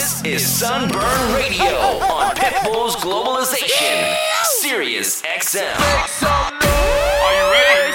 This is Sunburn Radio on Pitbull's Globalization, Sirius XM. Are you ready?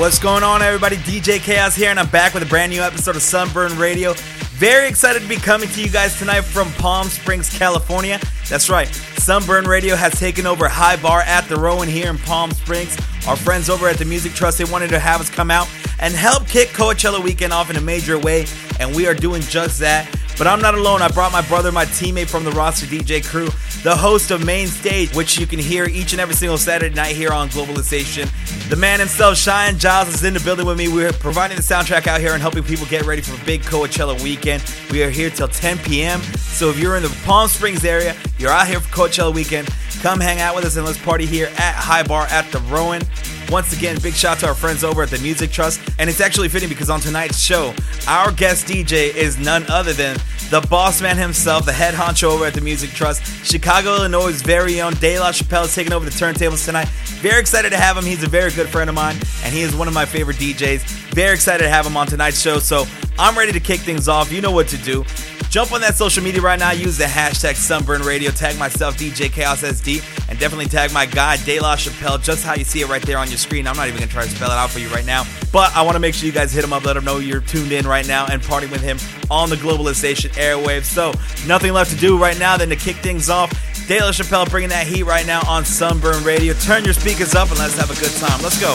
What's going on, everybody? DJ Chaos here, and I'm back with a brand new episode of Sunburn Radio. Very excited to be coming to you guys tonight from Palm Springs, California. That's right, Sunburn Radio has taken over High Bar at the Rowan here in Palm Springs. Our friends over at the Music Trust, they wanted to have us come out and help kick Coachella weekend off in a major way, and we are doing just that. But I'm not alone. I brought my brother, my teammate from the Roster DJ crew, the host of Main Stage, which you can hear each and every single Saturday night here on Globalization. The man himself, Cheyenne Giles, is in the building with me. We're providing the soundtrack out here and helping people get ready for big Coachella weekend. We are here till 10 p.m. So if you're in the Palm Springs area, you're out here for Coachella weekend, come hang out with us and let's party here at High Bar at the Rowan. Once again, big shout to our friends over at the Music Trust. And it's actually fitting because on tonight's show, our guest DJ is none other than the boss man himself, the head honcho over at the Music Trust. Chicago, Illinois' very own Dela Chappelle is taking over the turntables tonight. Very excited to have him. He's a very good friend of mine, and he is one of my favorite DJs. Very excited to have him on tonight's show. So I'm ready to kick things off. You know what to do. Jump on that social media right now. Use the hashtag Sunburn Radio. Tag myself, DJ Chaos SD, and definitely tag my guy, Dela Chappelle, just how you see it right there on your screen. I'm not even going to try to spell it out for you right now, but I want to make sure you guys hit him up. Let him know you're tuned in right now and partying with him on the Globalization airwaves. So nothing left to do right now than to kick things off. Dela Chappelle bringing that heat right now on Sunburn Radio. Turn your speakers up and let's have a good time. Let's go.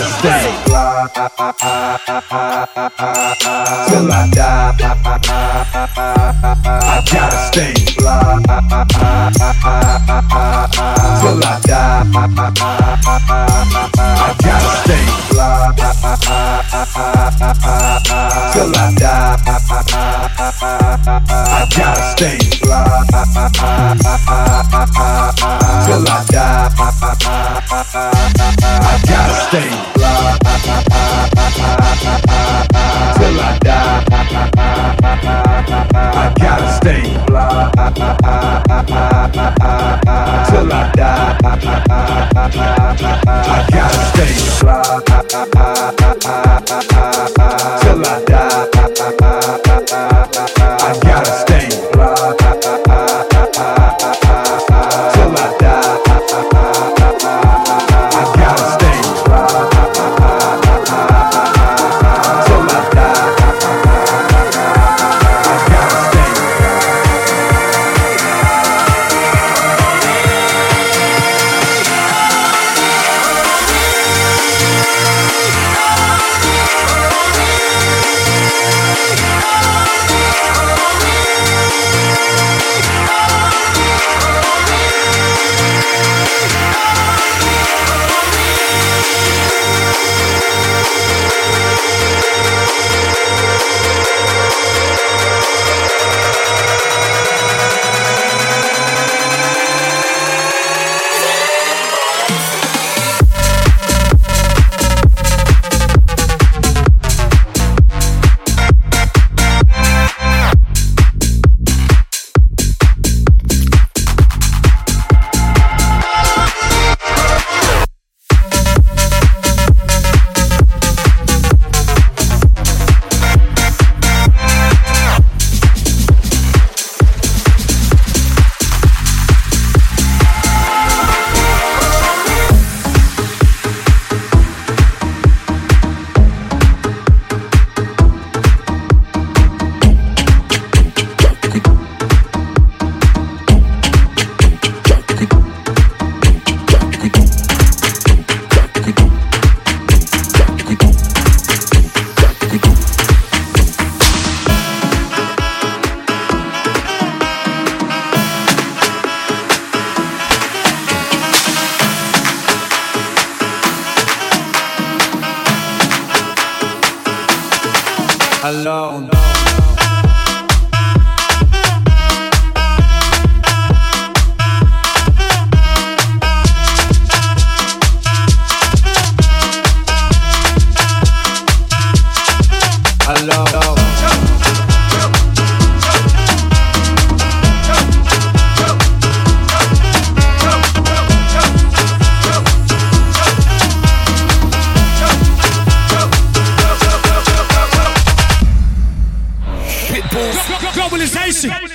Globalization.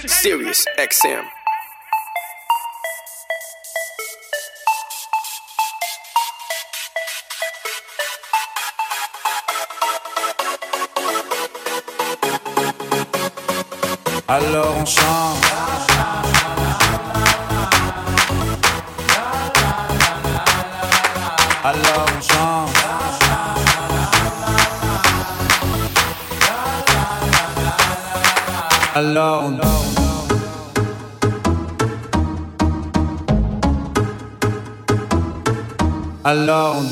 Sirius XM. Alors on chante. Alors on chante. Alors on chante. Alors on chante. Alors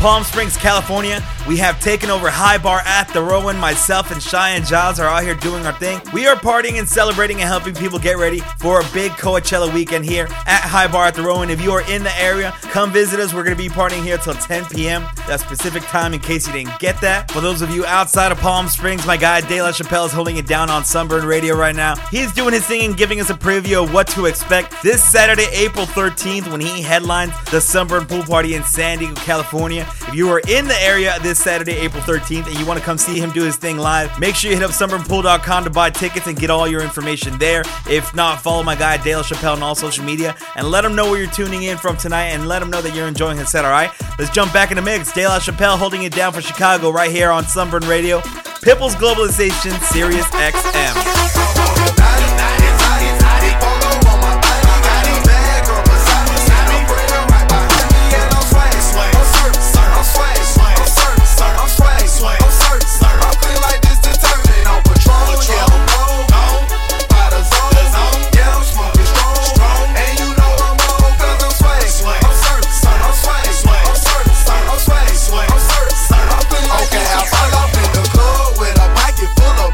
Palm Springs, California. We have taken over High Bar at the Rowan. Myself and Cheyenne Giles are out here doing our thing. We are partying and celebrating and helping people get ready for a big Coachella weekend here at High Bar at the Rowan. If you are in the area, come visit us. We're going to be partying here till 10 p.m. That's Pacific time in case you didn't get that. For those of you outside of Palm Springs, my guy Dela Chappelle is holding it down on Sunburn Radio right now. He's doing his thing and giving us a preview of what to expect this Saturday, April 13th, when he headlines the Sunburn Pool Party in San Diego, California. If you are in the area this Saturday, April 13th, and you want to come see him do his thing live, make sure you hit up sunburnpool.com to buy tickets and get all your information there. If not, follow my guy Dela Chappelle on all social media and let him know where you're tuning in from tonight and let him know that you're enjoying his set, all right? Let's jump back in the mix. Dela Chappelle holding it down for Chicago right here on Sunburn Radio. Pipples Globalization, Sirius XM.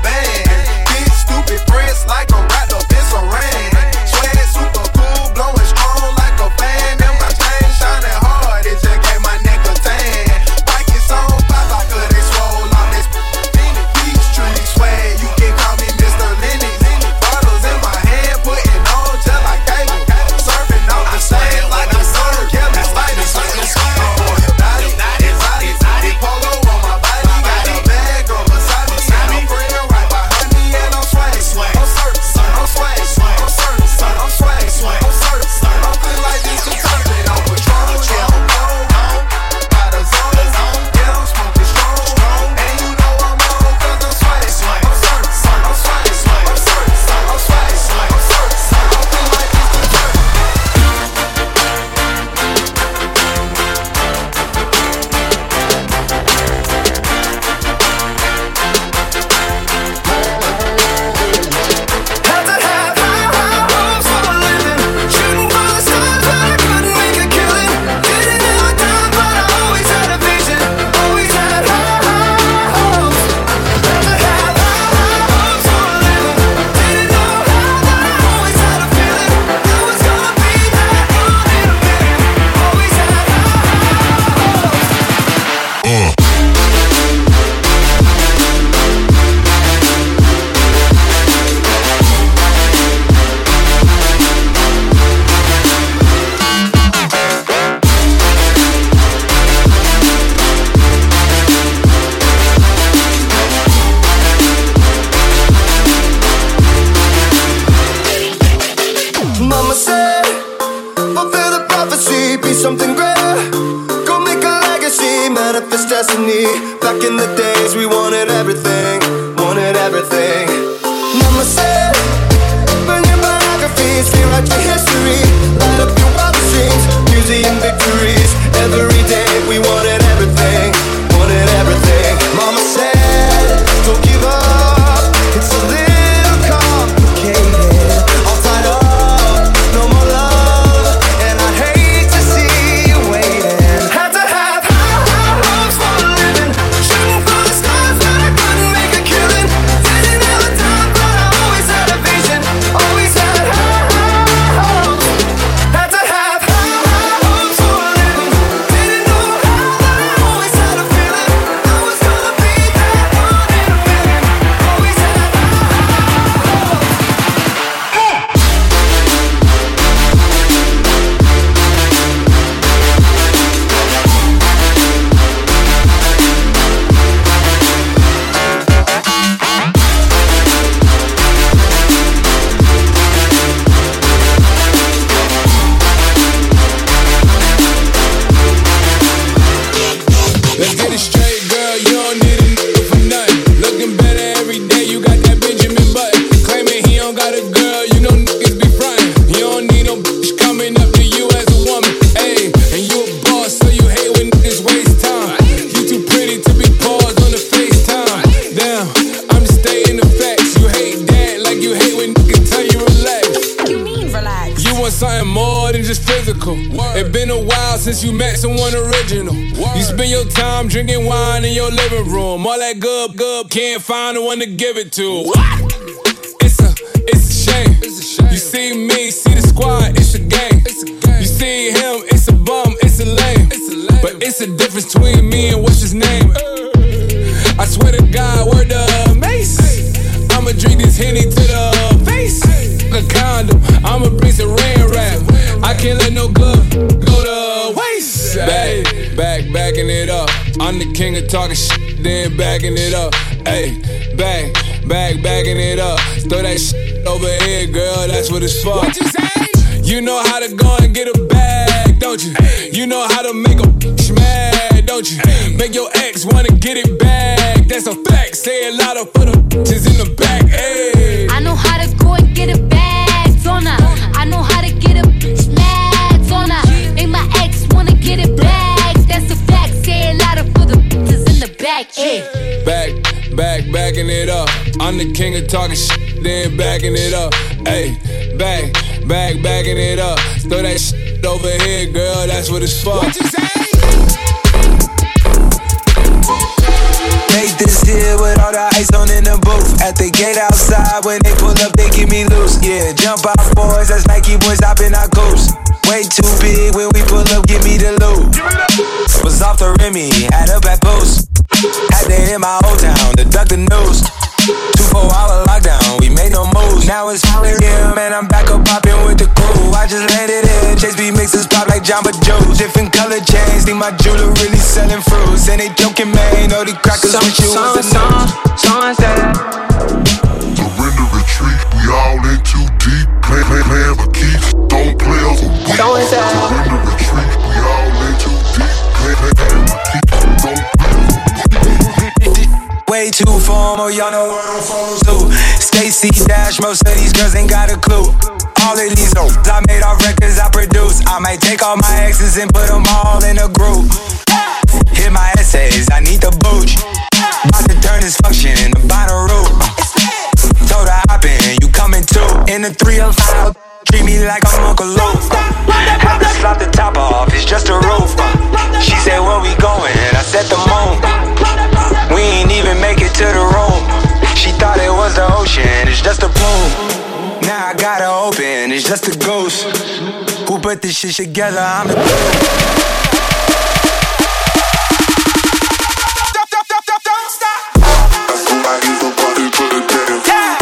Bang. something greater. Go make a legacy, manifest destiny. Back in the days we wanted everything, wanted everything. Mama said, burn your biographies, rewrite your history, light up your wildest dreams, museum victories. Every day we wanted everything, wanted everything. Mama said, don't give up, it's a little complicated. Since you met someone original, word. You spend your time drinking wine in your living room. All that good, can't find the one to give it to. What? It's a shame. You see me, see the squad, it's a game. You see him, it's a bum, it's a lame. But it's a difference between me and what's his name. I swear to God, word the mace. Hey. I'ma drink this Henny to the face. Hey. A condom, I'ma bring some rain wrap. I can't let no glove. Backing it up, I'm the king of talking shit, then backing it up. Ayy, backing it up. Throw that shit over here, girl, that's what it's for. What you say? You know how to go and get a bag, don't you? Ay. You know how to make a bitch mad, don't you? Ay. Make your ex wanna get it back, that's a fact. Say it louder for the bitches in the back, ayy. I know how to go and get it back, don't I? I know how to get a bitch mad, don't I? Make my ex wanna get it back. Backing it up. I'm the king of talking shit, then backing it up. Ayy, backing it up. Throw that shit over here, girl, that's what it's for. What you say? Make this here with all the ice on in the booth. At the gate outside, when they pull up, they give me loose. Yeah, jump out boys, that's Nike boys hopping our goose. Way too big, when we pull up, give me the loot. Was off the Remy, had a bad boost. Had to in my old town to duck the news. 24-hour lockdown, we made no moves. Now it's holiday, yeah, man, I'm back up popping with the crew. I just landed in, Chase B mixes pop like Jamba Joe's. Different color chains, think my jeweler really selling fruits. And they joking, man, know the crackers with you was the news. Someone said that. Surrender retreat, we all in too deep. Plan for keeps, don't play us a week. Surrender retreat, we all in too deep. Plan for keeps, don't play us. Way too formal, y'all know where I'm from too. Stacy Dash, most of these girls ain't got a clue. All of these hoes I made off records I produce. I might take all my exes and put them all in a group. Hit my essays, I need the booch. About to turn this function into binary. Told her I been, you coming too. In the 305, treat me like I'm Uncle Luke. Had to slap the top off, it's just a roof. She said, where we going? I said the moon. We ain't even make it to the room. She thought it was the ocean, it's just a plume. Now I gotta open, it's just a ghost. Who put this shit together? I'm the Don't stop. That's what I need somebody for the day. Yeah.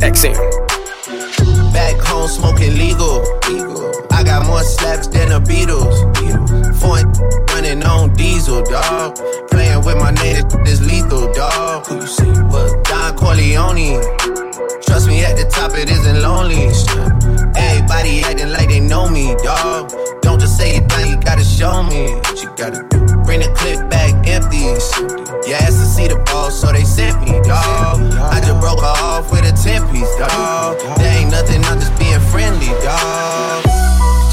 Sirius XM. Back home smoking legal. I got more slaps than the Beatles. Foreign running on diesel, dog. Playing with my niggas, this lethal, dog. Who you see? What? Don Corleone. Trust me, at the top it isn't lonely. Everybody acting like they know me, dog. Don't just say it, down, you gotta show me what you gotta do. Bring the clip back empty. You asked to see the ball, so they sent me, dawg. I just broke her off with a 10-piece, dawg. There ain't nothing, I'm just being friendly, dawg.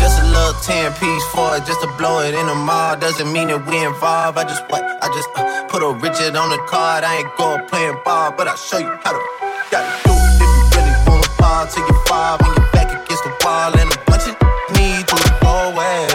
Just a little 10-piece for it, just to blow it in the mall. Doesn't mean that we involved. I just put a Richard on the card. I ain't going playing ball, but I'll show you how to gotta do it. If you really wanna fall till you fall, when you're back against the wall and a bunch of need to go away.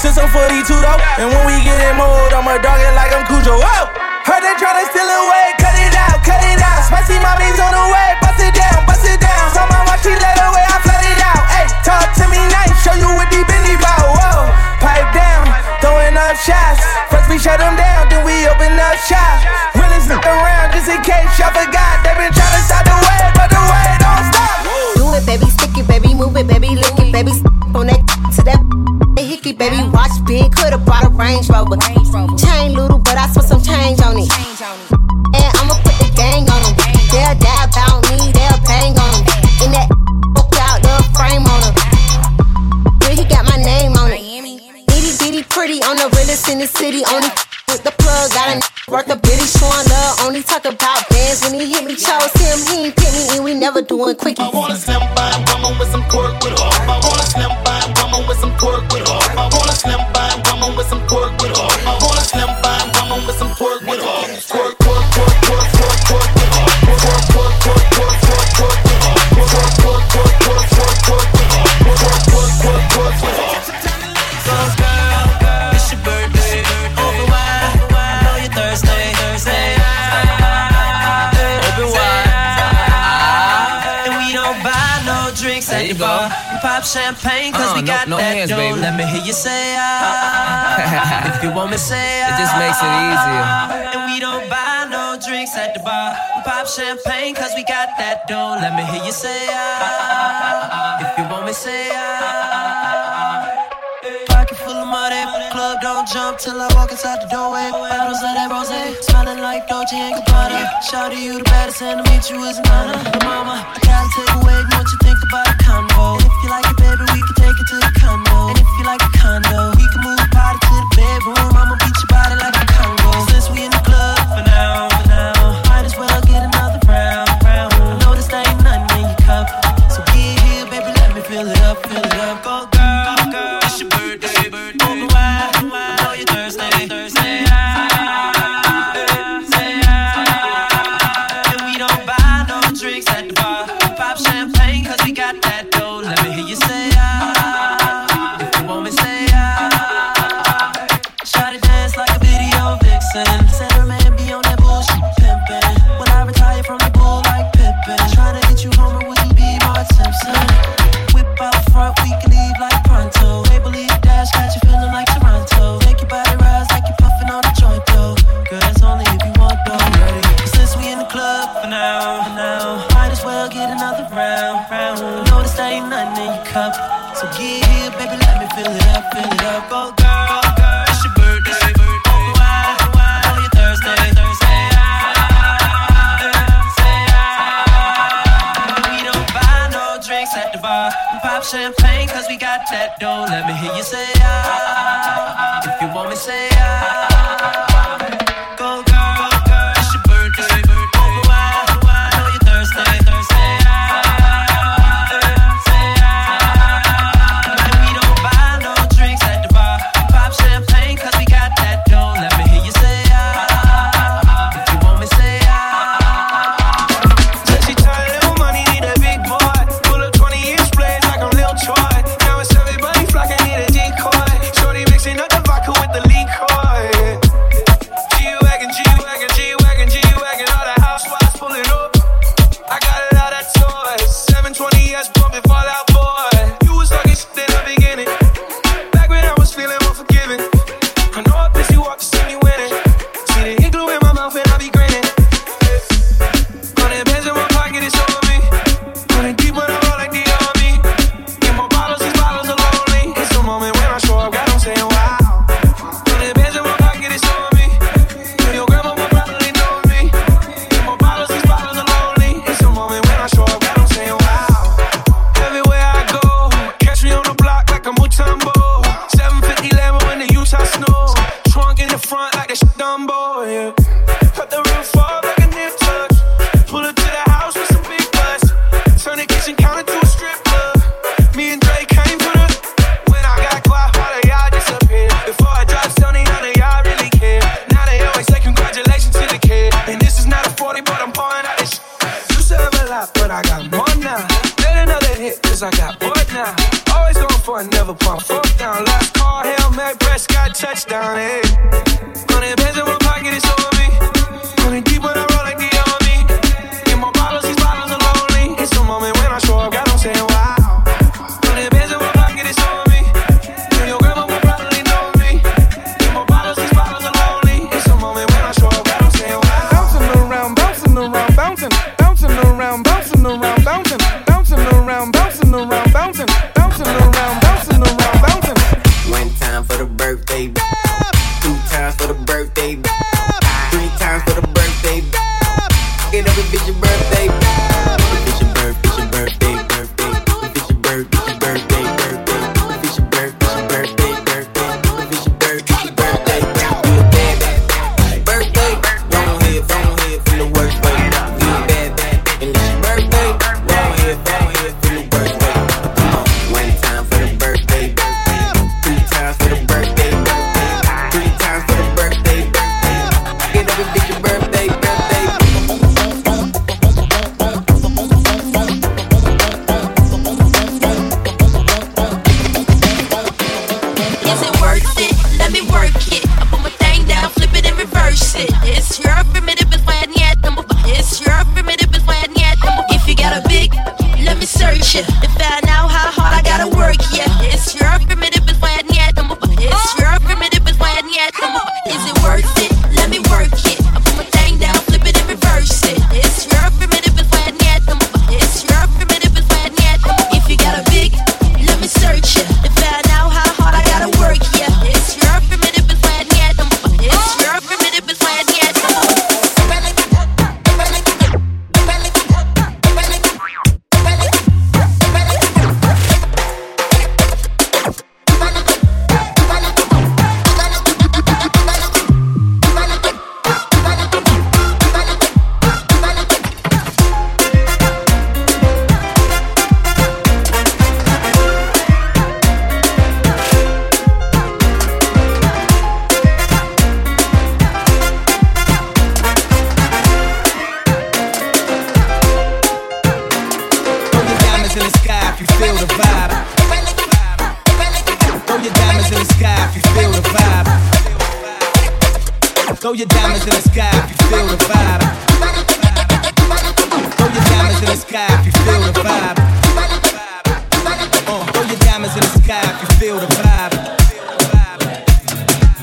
Since I'm 42 though, and when we get in mode, I'ma dog it like I'm Cujo. Whoa! Heard they tryna steal away, cut it out, cut it out. Spicy mommy's on the way, bust it down, bust it down. Saw my watch, she let away, I flood it out. Ayy, talk to me nice, show you what deep in the bow. Whoa, pipe down, throwing up shots. First we shut them down, then we open up shop. Really stick around just in case y'all forgot. They been tryna stop the way, but the way don't stop. Do it, baby, stick it, baby, move it, baby, lick it, baby, on that to that. Baby, watch big, could've brought a Range Rover. Chain little, but I spent some change on it. And I'ma put the gang on them. They'll die about me, they'll bang on them. In that out the frame on them. Girl, you got my name on it. Itty bitty pretty, on the realest in the city. Only with the plug, got a work a bitty, showing love. Only talk about bands when he hit me. Chose him, he ain't pick me, and we never doing quickies. I wanna slim by, woman with some pork with off. I wanna slim by, woman with some pork with off. I wanna slim by, woman with some pork with off. I wanna slim by, woman with some pork with off. Pork, pork, pork, pork, pork, pork with off. Pork, pork, pork, pork, pork, pork with off. Pork, pork, pork, pork, pork, pork with off. Pork, pork, pork, pork with off. Girl, it's your birthday. Open wide, I know you're Thursday. Thursday. Open wide, and we don't buy no drinks at the bar. Pop champagne, cause we got no that hands, dough. Baby. Let me hear you say ah. If you want me to say ah. It just makes it easier. And we don't buy no drinks at the bar. We pop champagne, cause we got that dough. Let me hear you say ah. If you want me to say ah. Pocket full of money, club don't jump till I walk inside the doorway. Bottles of that rosé, smelling like Dolce and Gabbana. Shout to you the baddest, and to meet you is an honor. Mama, I gotta take away what you think about a convo. And if you like it, baby, we can take it to the condo. And if you like a condo, we can move the body to the bedroom. I'ma beat your body like a Congo. Since we in the club for now, might as well get another round. I know this ain't nothing in your cup, so get here, baby, let me fill it up, go. It's your birthday, oh, I know you're Thursday. champagne, cause we got that dough. Let me hear you say ah. If you want me, say ah. Go girl, it's your birthday. Over wide, I know you're thirsty. Thursday, ah. And we don't buy no drinks at the bar. Pop champagne, cause we got that dough. Let me hear you say ah. If you want me, say ah. Said she tired, little money, need a big boy. Pull up 20-inch blades like I'm Lil Troy. Now it's everybody flocking, need a decoy. Shorty mixing up the vodka with the liquor. G-Wagon, all the housewives pulling up. I got it out of toys. 720S bumping Fallout Boy. You was talking shit in the beginning. Back when I was feeling unforgiving. I know I pissed you off to see me winning. See the ink glue in my mouth and I be grinning. 100 bands in my pocket, it's over me. 100 deep when I roll like the army. In my bottles, these bottles are lonely. It's the moment when I show up, God, I'm saying wow. 100 bands in my pocket, it's over me. Your grandma will probably know me. In my bottles, these bottles are lonely. It's the moment when I show up, God, I'm saying wow. Everywhere I go, catch me on the block like a Mutombo. 750 Lambo in the Utah snow. Trunk in the front like the shit Dumbo, yeah. Cut the roof off like a nip tuck. Pull up to the house with some big butts. Turn the kitchen counter to a strip club. Me and Dre came to the. When I got quiet, all of y'all disappeared. Before I dropped Sony, none of y'all really care. Now they always say congratulations to the kid. And this is not a 40, but I'm pouring out this shit. Used to have a lot, but I got more now. Did another hit, cause I got bored now. Always going for it, never pump. Fuck down, last call, Hail Mary, Prescott, touchdown, eh. 100 bands in my pocket, it's over me. 100 deep when I roll like the army. In my bottles, these bottles are lonely. It's the moment when I show up, God, I'm saying wow. 100 bands in my pocket, it's over me. Your grandma will probably know me. In my bottles, these bottles are lonely. It's the moment when I show up, God, I'm saying wow. Bouncing around, bouncing. One time for the birthday, bop. Two times for the birthday, bop. Three times for the birthday, bop. Get up if it's your birthday, bop. If it's your birth, it's your birthday, birthday. If it's your birth, it's your birthday, birthday. If it's your birth, it's your birthday, birthday. If it's your birth, it's your birthday, bop. You a bad bad, birthday. Wrong here from the worst way. You a bad bad, and it's your birthday. Wrong here from the worst way. Come on, one time for the birthday, birthday. Two times for the birthday, birthday. Three times for the birthday, birthday. Get up if it's your birthday, birthday. Is it worth it? Let me work it. I put my thing down, flip it and reverse it. It's your primitive, it's why I need that number. It's your primitive, it's why I need that number. If you got a big, let me search it. To find out how hard I gotta work, yeah. It's your primitive, it's why I need that number. It's your primitive, it's why I need that number. Is it worth it? Let me work it. I put my thing down, flip it and reverse it. It's your primitive, it's why I need that number. It's your primitive, it's why I need that number. If you got a big, let me search it. To find out how hard I gotta work, yeah. It's your primitive, it's why I need that number. It's your primitive, it's why I need that number. Throw your diamonds in the sky if you feel the vibe. Throw your diamonds in the sky if you feel the vibe. Throw your diamonds in the sky if you feel the vibe.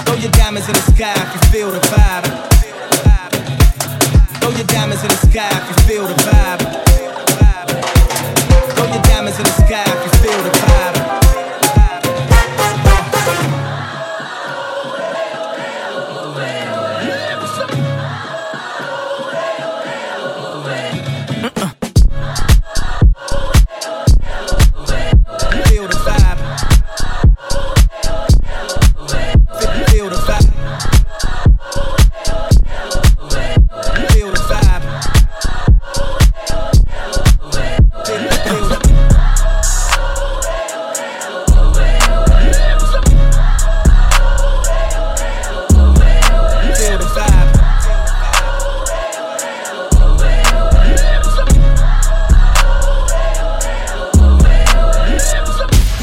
Throw your diamonds in the sky if you feel the vibe. Throw your diamonds in the sky if you feel the vibe. Throw your diamonds in the sky if you feel the vibe. Throw your diamonds in the sky if you feel the vibe. Throw your diamonds in the sky if you feel the vibe.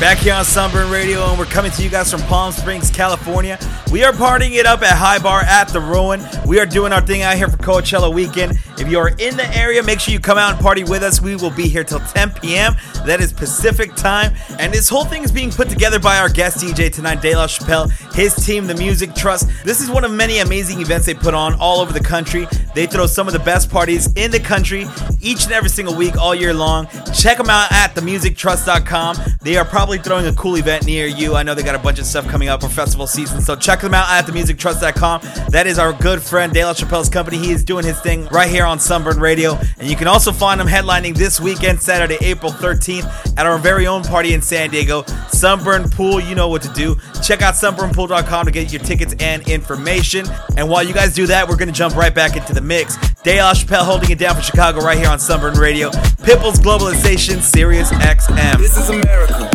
Back here on Sunburn Radio, and we're coming to you guys from Palm Springs, California. We are partying it up at High Bar at the Rowan. We are doing our thing out here for Coachella weekend. If you are in the area, make sure you come out and party with us. We will be here till 10 p.m. That is Pacific time. And this whole thing is being put together by our guest DJ tonight, Dela Chappelle, his team, the Music Trust. This is one of many amazing events they put on all over the country. They throw some of the best parties in the country each and every single week, all year long. Check them out at themusictrust.com. They are probably throwing a cool event near you. I know they got a bunch of stuff coming up for festival season, so check them out at themusictrust.com. That is our good friend Dela Chappelle's company. He is doing his thing right here on Sunburn Radio, and you can also find him headlining this weekend, Saturday, April 13th, at our very own party in San Diego, Sunburn Pool. You know what to do. Check out sunburnpool.com to get your tickets and information. And while you guys do that, we're going to jump right back into the mix. Dela Chappelle holding it down for Chicago right here on Sunburn Radio. Pitbull's Globalization, Sirius XM. This is America.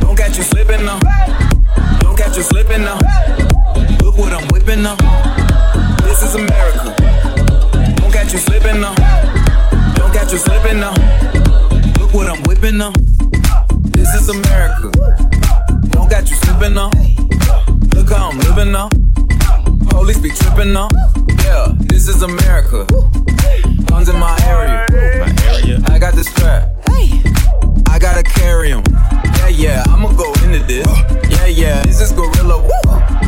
Don't catch you slipping now. Don't catch you slipping now. Look what I'm whipping now. This is America. Don't catch you slipping now. Don't catch you slipping now. Look what I'm whipping now. This is America. Don't catch you slipping now. Look how I'm living now. Police be tripping now. Yeah, this is America. Guns in my area. I got this strap. I gotta carry him. Yeah, yeah, I'ma go into this. Yeah, yeah, this is gorilla.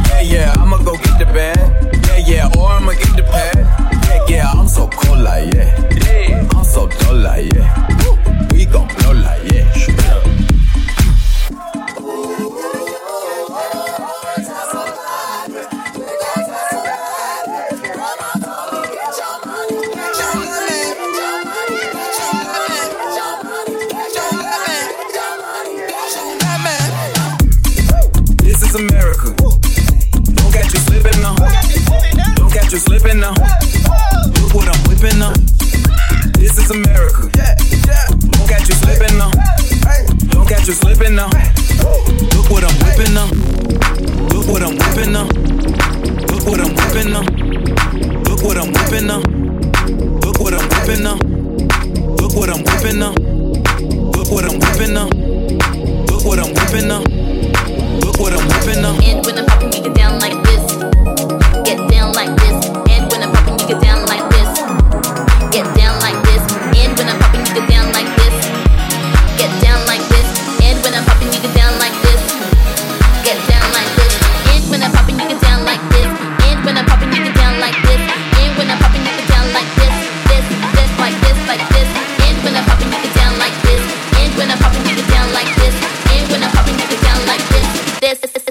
Yeah, yeah, I'ma go get the bag. Yeah, yeah, or I'ma get the pad. Yeah, yeah, I'm so cool like yeah. I'm so dull like yeah. We gon' blow like yeah. America. Don't catch you slipping now. Don't catch you slipping now. Look what I'm whipping now. This is America. Don't catch you slipping now. Don't catch you slipping now. Look what I'm whipping now. Look what I'm whipping now. Look what I'm whipping now. Look what I'm whipping now. Look what I'm whipping now. Look what I'm whipping now. Look what I'm whipping now. Look what I'm whipping now. Look what I'm whipping up. And when I'm popping, you get down like this. Get down like this. And when I'm popping, you get down like this. Get down like this. And when I'm popping, you get down like this. Get down like this. And when I'm popping, you get down like this. Get down like this. And when I'm popping, you get down like this. And when I'm popping, you get down like this. And when I'm popping, you get down like this. This, this, like this, like this. And when I'm popping, you get down like this. And when I'm popping, you get down like this. And when I'm popping, you get down like this. This is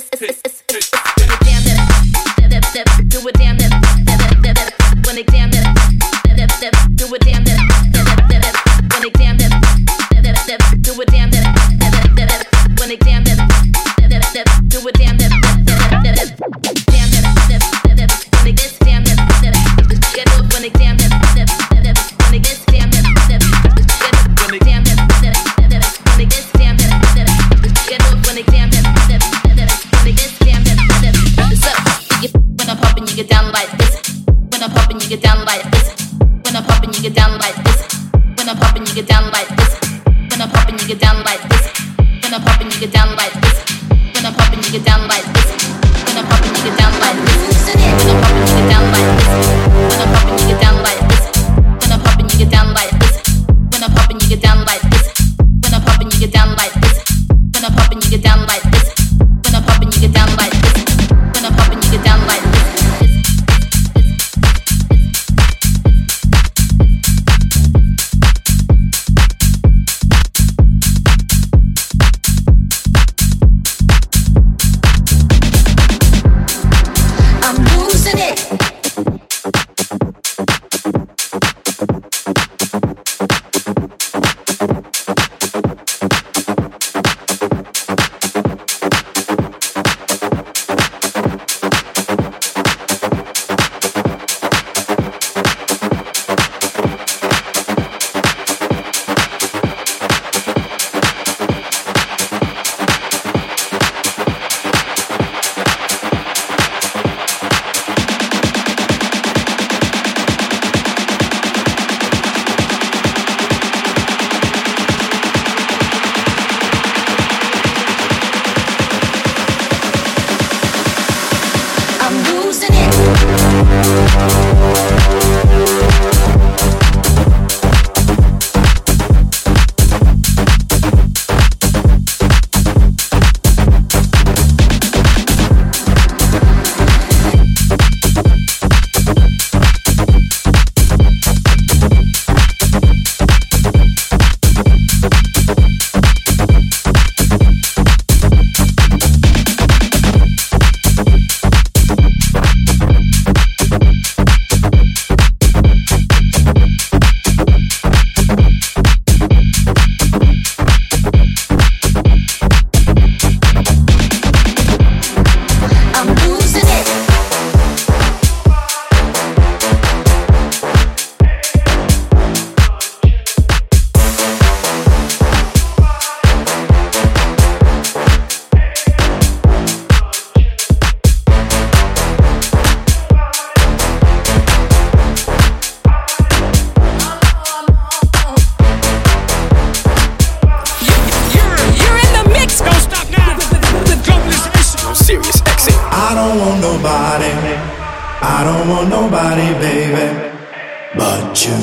but you.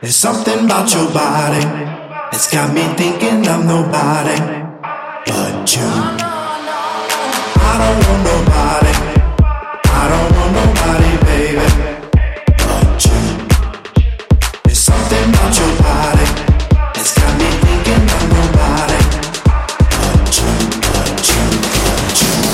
There's something about your body that's got me thinking I'm nobody but you. I don't want nobody, I don't want nobody, baby, but you. There's something about your body that's got me thinking I'm nobody but you, but you, but you.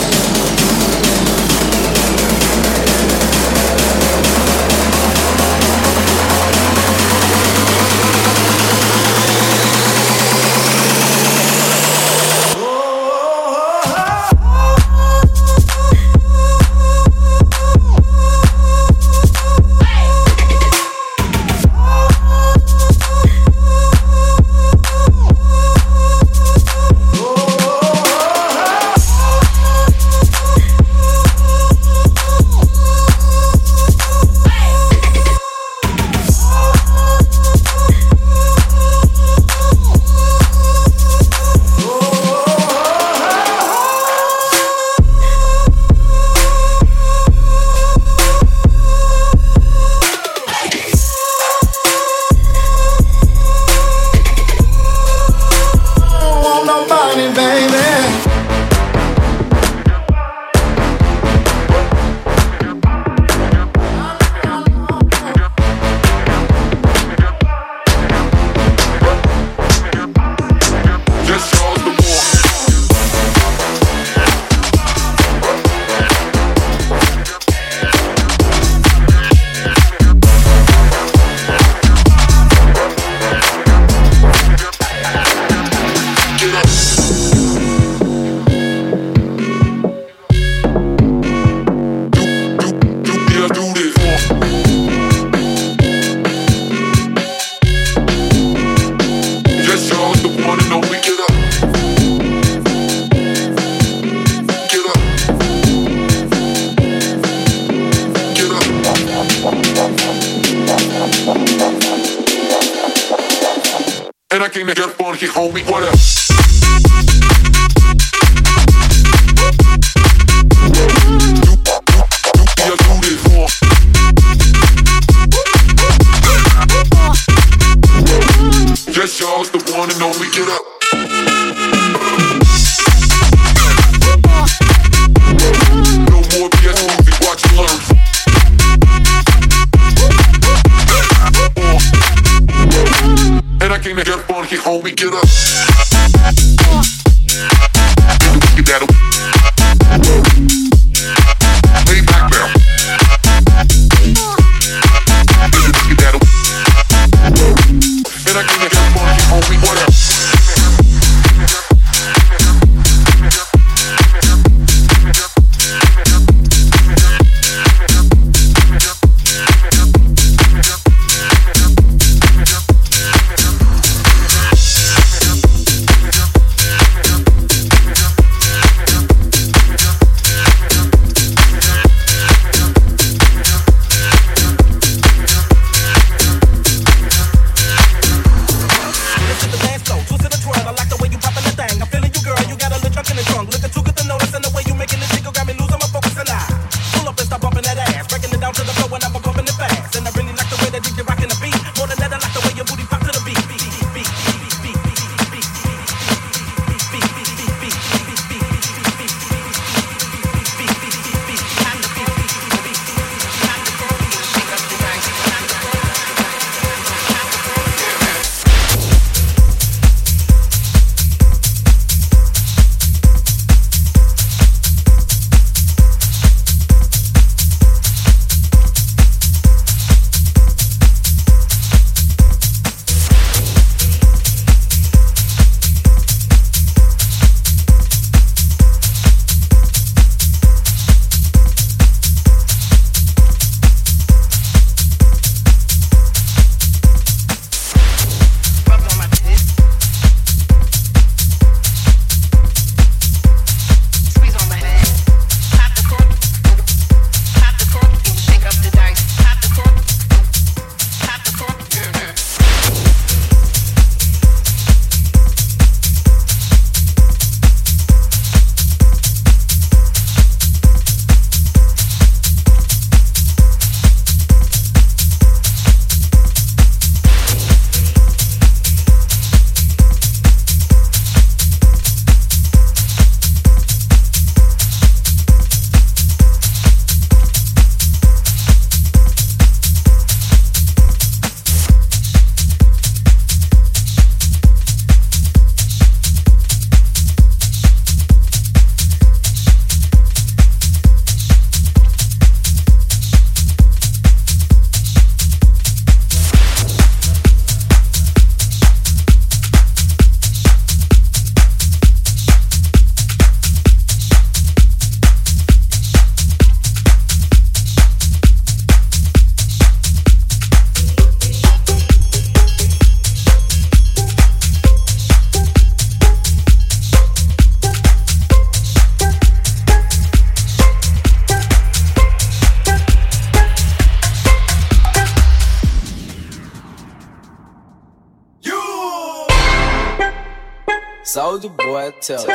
Soulja Boy, tell me.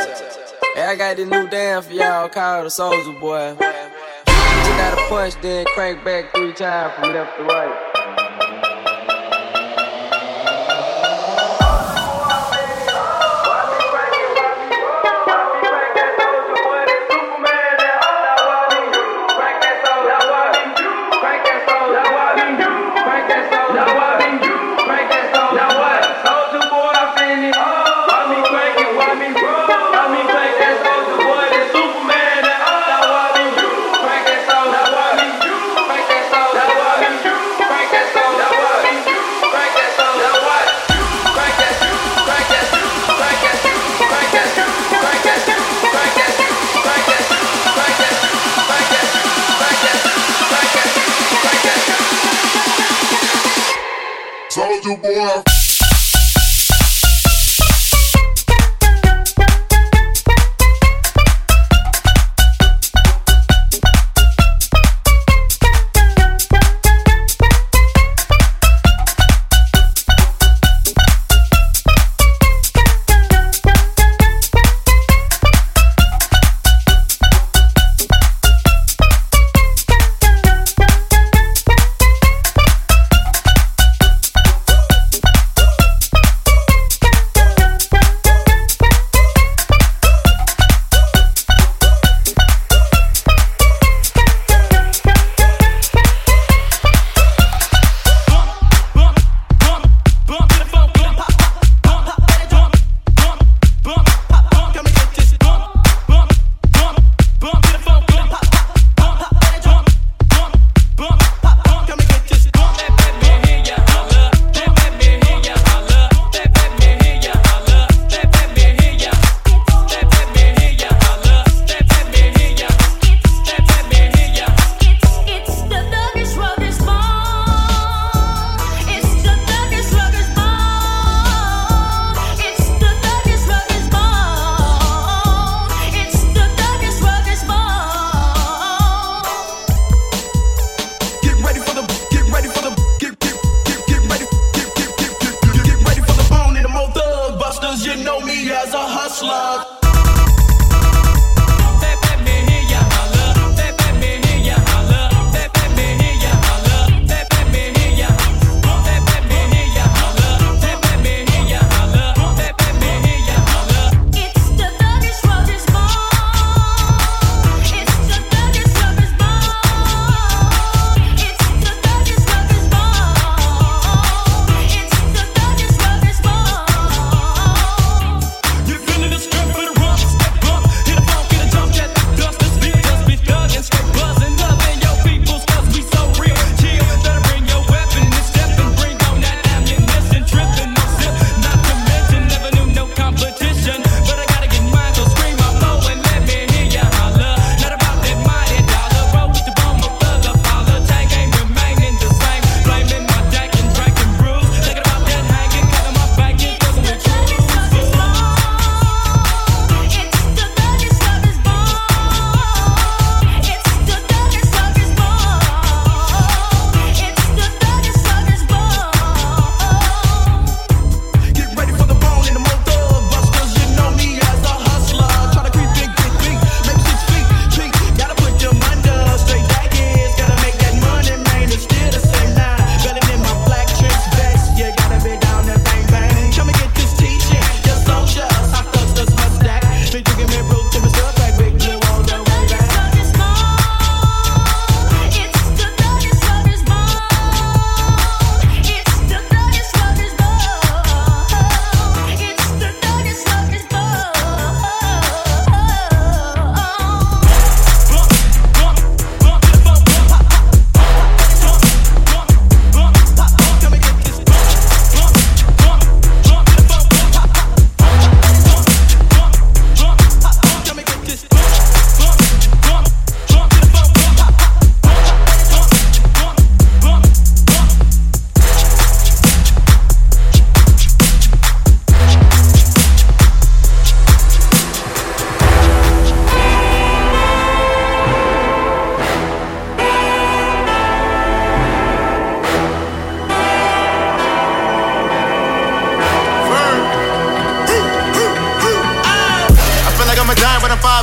Hey, I got this new dance for y'all called the Soulja Boy. You gotta punch, then crank back 3 times from left to right.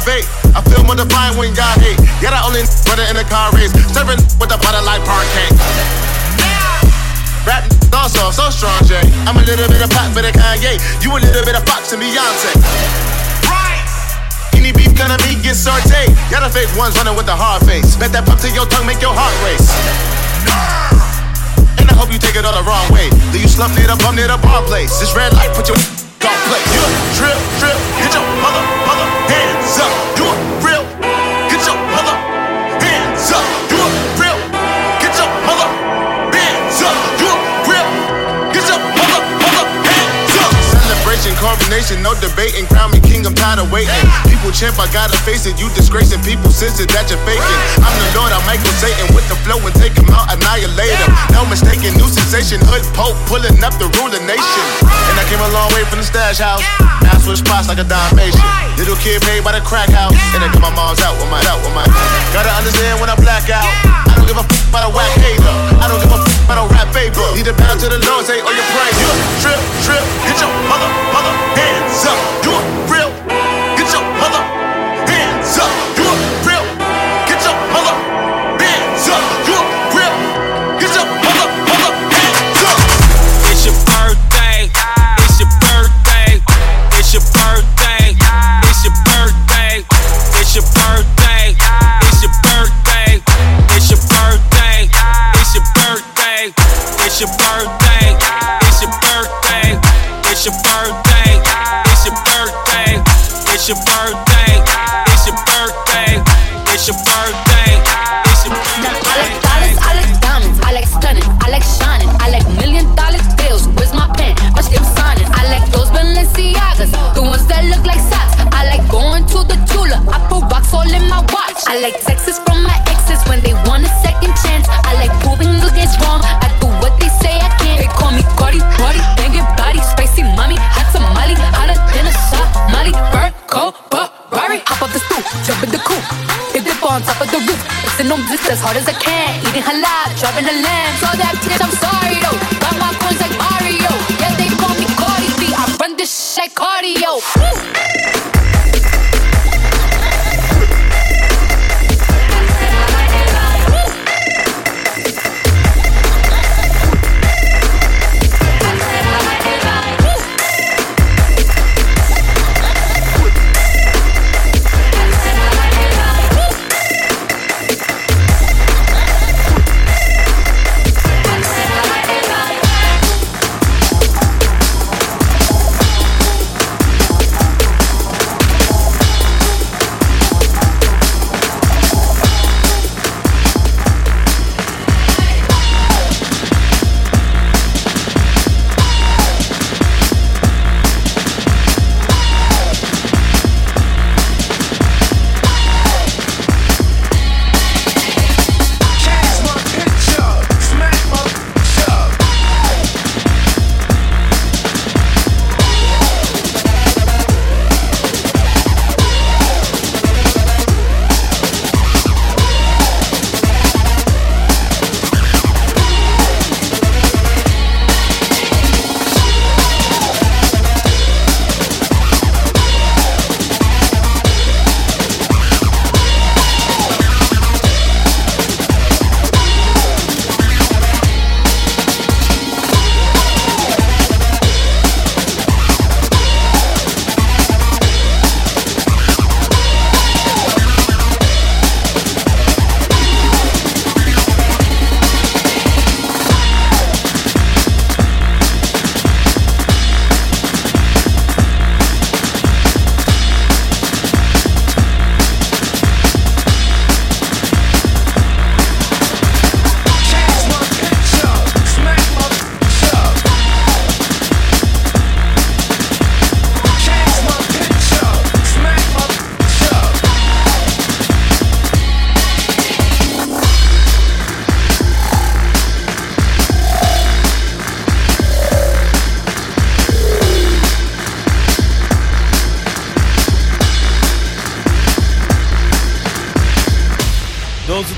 5'8". I feel more divine when God hate. Yeah, the only brother in the car race. Serving with a butter like parquet. Rap also so strong, Jay. I'm a little bit of pop, but a Kanye. You a little bit of Fox and Beyonce. Any beef gonna be get sauteed. Y'all the fake ones running with the hard face. Bet that pop to your tongue, make your heart race. And I hope you take it all the wrong way. Do you slump near the bum near the bar place? This red light put your on place. You a drill, drill, get your mother hands up. You a real, get your mother hands up. You a real, get your mother hands up. You a real, get your mother hands up. Celebration, coronation, no debating. Crown me king, I'm tired of waiting. People champ, I gotta face it. You disgracing people, sense it that you're faking. I'm the Lord, I'm Michael Satan. With the flow and take him out, annihilate him. No mistaken, new sensation. Hood Pope, pulling up the ruling nation. And I came a long way from the stash house. Now I switch spots like a Dalmatian. Little kid paid by the crack house. And I get my mom's out with my, Gotta understand when I black out. I don't give a f*** about a whack hater. I don't give a f*** about a rap paper. Need a pound to the Lord, say, oh, you're praying. You a trip, trip, get your mother hands up. You a real, get your mother hands up. You a real, get your mother hands up. You a real, get your mother hands up. It's your birthday, it's your birthday, it's your birthday, it's your birthday, it's your birthday, it's your birthday, it's your birthday, it's your birthday, it's your birthday, it's your birthday, it's your birthday, it's your birthday, it's your birthday. It's your birthday, it's your birthday. I like diamonds, I like stunning, I like shining, I like $1 million bills. Where's my pen? Watch them signing. I like those Balenciagas, the ones that look like socks. I like going to the Tula, I put rocks all in my watch. I like texts from my exes when they want a second chance. I like proving who gets wrong, I do what they say I can't. They call me Cardi, Cardi, banging body, spicy mommy, hot tamale, hotter than a shot, Molly, bird, cold, Ferrari. Hop up the stoop, jump in the coupe. On top of the roof, fixing them just as hard as I can. Eating halal, driving a lamb. So that bitch, I'm sorry though. Got my coins like Mario. Yeah, they call me Cardi B. I run this shit like cardio. Woo.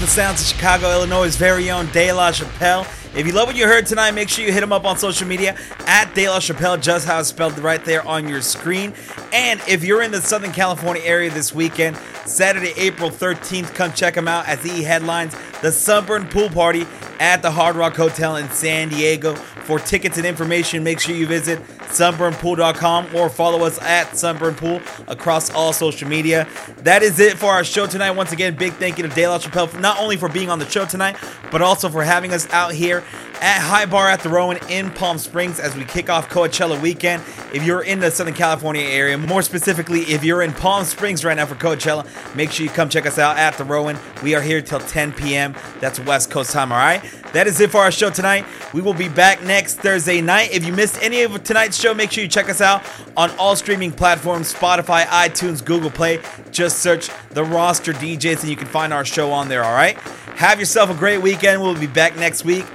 the sounds of Chicago, Illinois' very own Dela Chappelle. If you love what you heard tonight, make sure you hit him up on social media at Dela Chappelle, just how it's spelled right there on your screen. And if you're in the Southern California area this weekend, Saturday, April 13th, come check him out as he headlines the Sunburn Pool Party at the Hard Rock Hotel in San Diego. For tickets and information, make sure you visit sunburnpool.com or follow us at sunburnpool across all social media. That is it for our show tonight. Once again, big thank you to Dela Chappelle, not only for being on the show tonight, but also for having us out here at High Bar at the Rowan in Palm Springs as we kick off Coachella weekend. If you're in the Southern California area, more specifically, if you're in Palm Springs right now for Coachella, make sure you come check us out at the Rowan. We are here till 10 p.m. That's West Coast time, all right? That is it for our show tonight. We will be back next Thursday night. If you missed any of tonight's show, make sure you check us out on all streaming platforms, Spotify, iTunes, Google Play. Just search The Roster DJs and you can find our show on there, all right? Have yourself a great weekend. We'll be back next week.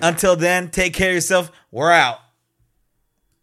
Until then, take care of yourself. We're out.